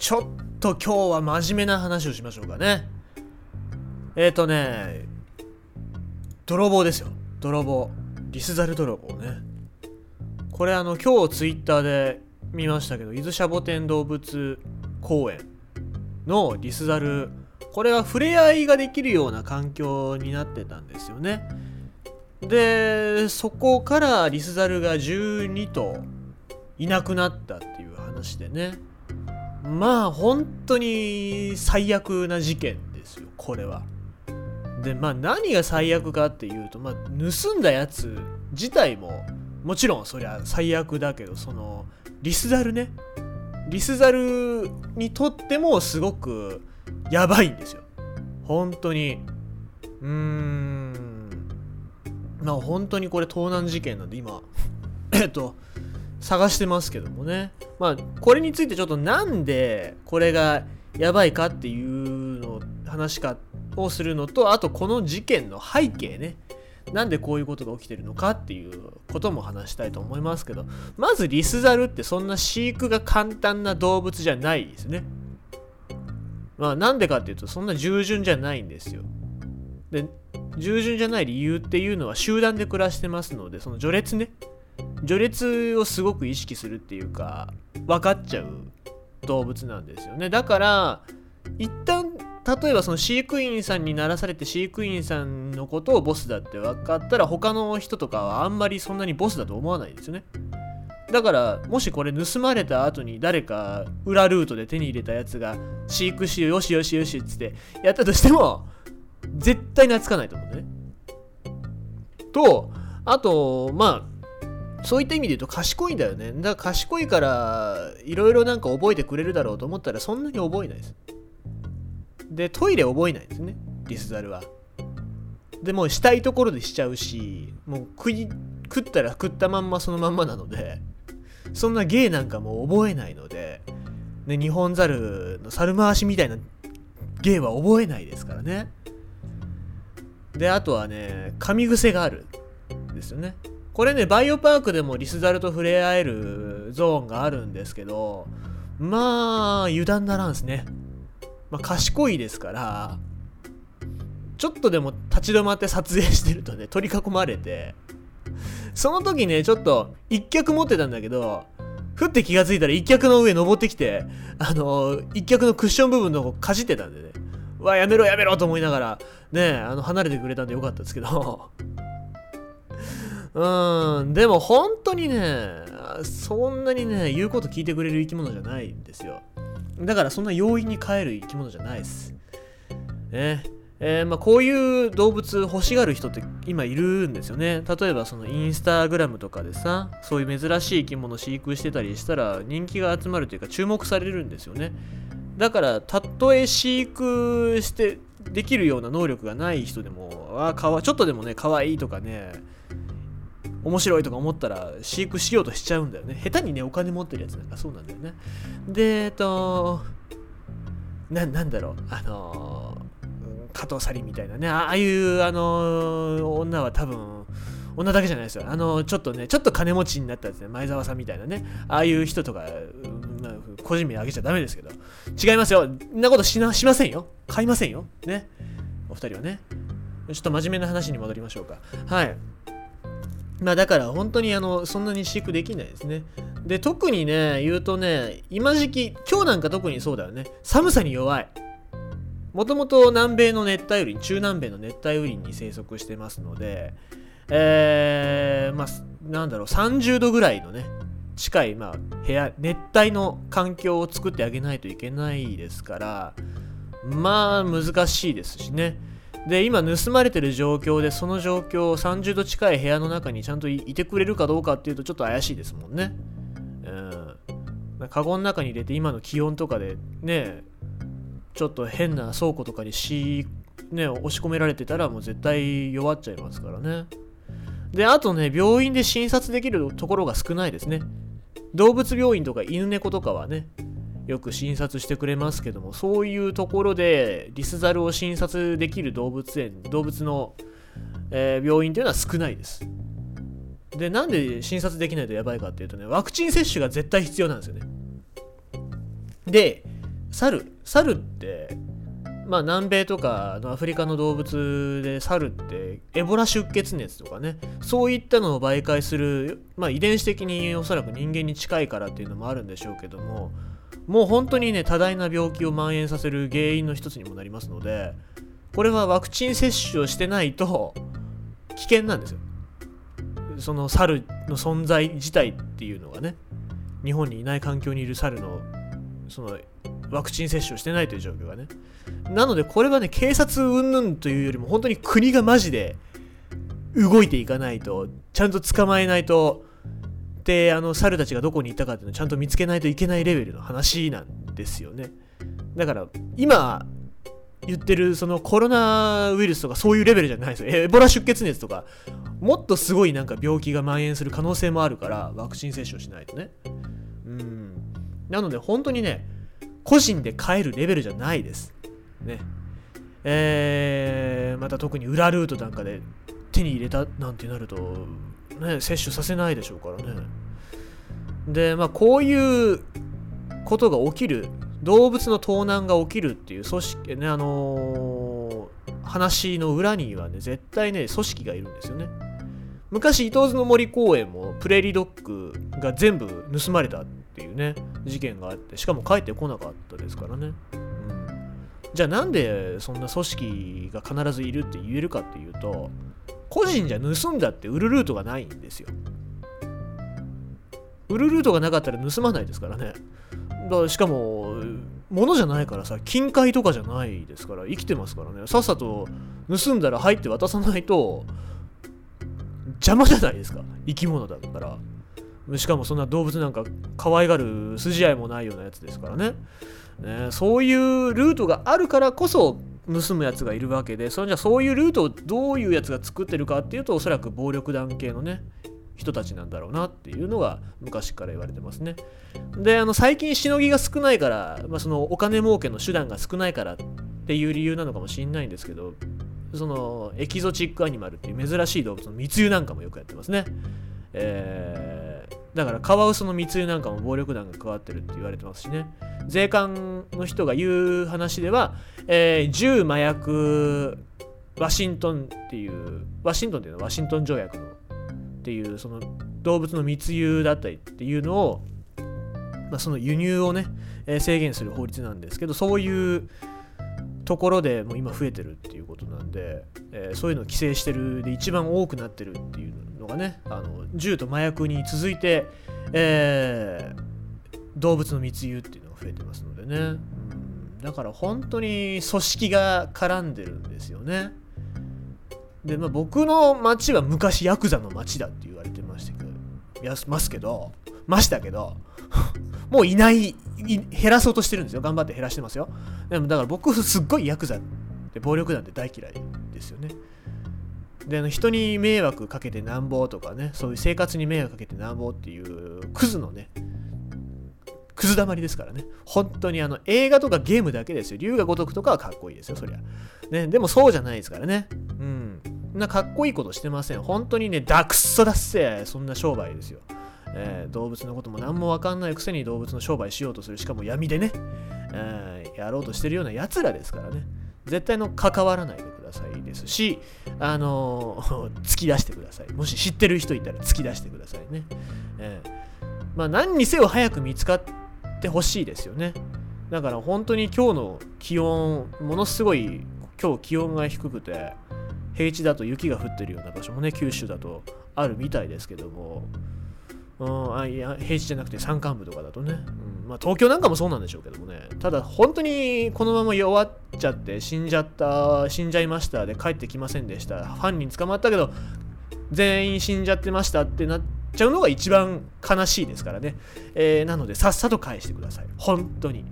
ちょっと今日は真面目な話をしましょうかね。泥棒ですよ。泥棒。リスザル泥棒ね。これ今日ツイッターで見ましたけど、伊豆シャボテン動物公園のリスザル、これは触れ合いができるような環境になってたんですよね。で、そこからリスザルが12頭いなくなったっていう話でね。まあ本当に最悪な事件ですよ、これは。で、まあ何が最悪かっていうと、盗んだやつ自体ももちろんそりゃ最悪だけど、そのリスザルね、リスザルにとってもすごくやばいんですよ、本当に。まあ本当にこれ盗難事件なんで、今探してますけどもね。まあこれについてちょっとなんでこれがやばいかっていうの話かをするのと、あとこの事件の背景ね、なんでこういうことが起きてるのかっていうことも話したいと思いますけど、まずリスザルってそんな飼育が簡単な動物じゃないですね。まあなんでかっていうと、そんな従順じゃないんですよ。で、従順じゃない理由っていうのは、集団で暮らしてますので、その序列ね、序列をすごく意識するっていうか分かっちゃう動物なんですよね。だから一旦例えばその飼育員さんにならされて、飼育員さんのことをボスだって分かったら、他の人とかはあんまりそんなにボスだと思わないですよね。だからもしこれ盗まれた後に誰か裏ルートで手に入れたやつが飼育しよしよしよしっつってやったとしても絶対懐かないと思うね。と、あとまあそういった意味で言うと賢いんだよね。だから賢いからいろいろなんか覚えてくれるだろうと思ったら、そんなに覚えないです。で、トイレ覚えないですね、リスザルは。でもうしたいところでしちゃうし、もう食ったら食ったまんまそのまんまなので、そんな芸なんかも覚えないので、ね、日本ザルの猿回しみたいな芸は覚えないですからね。で、あとはね、噛み癖があるんですよね。これね、バイオパークでもリスザルと触れ合えるゾーンがあるんですけど、まあ油断ならんですね。まあ、賢いですから、ちょっとでも立ち止まって撮影してるとね、取り囲まれて、その時ね、ちょっと一脚持ってたんだけど、ふって気がついたら一脚の上登ってきて、一脚のクッション部分の方かじってたんでね、うわ、やめろやめろと思いながら、ね、離れてくれたんでよかったですけど、でも本当にね、そんなにね、言うこと聞いてくれる生き物じゃないんですよ。だからそんな容易に飼える生き物じゃないです。ね。まあこういう動物欲しがる人って今いるんですよね。例えばそのインスタグラムとかでさ、そういう珍しい生き物を飼育してたりしたら人気が集まるというか注目されるんですよね。だからたとえ飼育してできるような能力がない人でも、ちょっとでもね、可愛いとかね、面白いとか思ったら飼育しようとしちゃうんだよね。下手にね、お金持ってるやつなんかそうなんだよね。で、なんだろう、加藤サリみたいなね、ああいう女は多分、女だけじゃないですよ。ちょっと金持ちになったやつね、前澤さんみたいなね、ああいう人とか、個人名あげちゃダメですけど、違いますよ。んなことしませんよ。買いませんよ。ね。お二人はね。ちょっと真面目な話に戻りましょうか。はい。まあだから本当にそんなに飼育できないですね。で、特にね、言うとね、今時期、今日なんか特にそうだよね。寒さに弱い。もともと南米の熱帯雨林、中南米の熱帯雨林に生息してますので、まあ、なんだろう、30度ぐらいのね、近い、まあ、部屋、熱帯の環境を作ってあげないといけないですから、まあ、難しいですしね。で、今盗まれてる状況で、その状況を30度近い部屋の中にちゃんといてくれるかどうかっていうとちょっと怪しいですもんね。カゴの中に入れて今の気温とかでね、ちょっと変な倉庫とかに押し込められてたらもう絶対弱っちゃいますからね。で、あとね、病院で診察できるところが少ないですね。動物病院とか犬猫とかはね、よく診察してくれますけども、そういうところでリスザルを診察できる動物の、病院というのは少ないです。で、なんで診察できないとやばいかっていうとね、ワクチン接種が絶対必要なんですよね。で、猿って、まあ、南米とかのアフリカの動物で猿ってエボラ出血熱とかね、そういったのを媒介する、まあ、遺伝子的におそらく人間に近いからっていうのもあるんでしょうけども、もう本当にね多大な病気を蔓延させる原因の一つにもなりますので、これはワクチン接種をしてないと危険なんですよ。その猿の存在自体っていうのがね、日本にいない環境にいる猿のそのワクチン接種をしてないという状況がね、なのでこれはね警察云々というよりも本当に国がマジで動いていかないと、ちゃんと捕まえないと、で猿たちがどこにいたかっていうのをちゃんと見つけないといけないレベルの話なんですよね。だから今言ってるそのコロナウイルスとかそういうレベルじゃないですよ。エボラ出血熱とかもっとすごいなんか病気が蔓延する可能性もあるからワクチン接種をしないとね。なので本当にね個人で買えるレベルじゃないですね。また特に裏ルートなんかで手に入れたなんてなるとね、接種させないでしょうからね。で、まあこういうことが起きる、動物の盗難が起きるっていう組織ね、話の裏にはね絶対ね組織がいるんですよね。昔伊東津の森公園もプレーリードッグが全部盗まれたっていうね事件があって、しかも帰ってこなかったですからね、じゃあなんでそんな組織が必ずいるって言えるかっていうと、個人じゃ盗んだって売るルートがないんですよ。売るルートがなかったら盗まないですからね。だからしかも物じゃないからさ、金塊とかじゃないですから、生きてますからね。さっさと盗んだら入って渡さないと邪魔じゃないですか、生き物だったら。しかもそんな動物なんか可愛がる筋合いもないようなやつですからね。そういうルートがあるからこそ盗むやつがいるわけで、それじゃそういうルートをどういうやつが作ってるかっていうと、おそらく暴力団系のね人たちなんだろうなっていうのが昔から言われてますね。で最近しのぎが少ないから、そのお金儲けの手段が少ないからっていう理由なのかもしれないんですけど、そのエキゾチックアニマルっていう珍しい動物の密輸なんかもよくやってますね。だからカワウソの密輸なんかも暴力団が関わってるって言われてますしね。税関の人が言う話では、銃麻薬ワシントンっていうのはワシントン条約のっていうその動物の密輸だったりっていうのを、その輸入をね、制限する法律なんですけど、そういうところでもう今増えてるっていうことなんで、そういうのを規制してるで一番多くなってるっていうのがね、銃と麻薬に続いて、動物の密輸っていうのが増えてますのでね、だから本当に組織が絡んでるんですよね。で、僕の町は昔ヤクザの町だって言われてましたけど、もういない、減らそうとしてるんですよ。頑張って減らしてますよ。でもだから僕すっごいヤクザって暴力団って大嫌いですよね。で人に迷惑かけてなんぼとかね、そういう生活に迷惑かけてなんぼっていうクズのね、クズだまりですからね。本当に映画とかゲームだけですよ。龍が如くとかはかっこいいですよ、そりゃね。でもそうじゃないですからね。なかっこいいことしてません。本当にねダクソだっせ、そんな商売ですよ。動物のことも何も分かんないくせに動物の商売しようとする、しかも闇でね、やろうとしてるようなやつらですからね。絶対関わらないでくださいですし、突き出してください。もし知ってる人いたら突き出してくださいね。何にせよ早く見つかってほしいですよね。だから本当に今日の気温、ものすごい今日気温が低くて、平地だと雪が降ってるような場所もね、九州だとあるみたいですけども、いや平地じゃなくて山間部とかだとね、東京なんかもそうなんでしょうけどもね。ただ本当にこのまま弱っちゃって死んじゃいましたで帰ってきませんでした、犯人捕まったけど全員死んじゃってましたってなっちゃうのが一番悲しいですからね、なのでさっさと返してください本当に。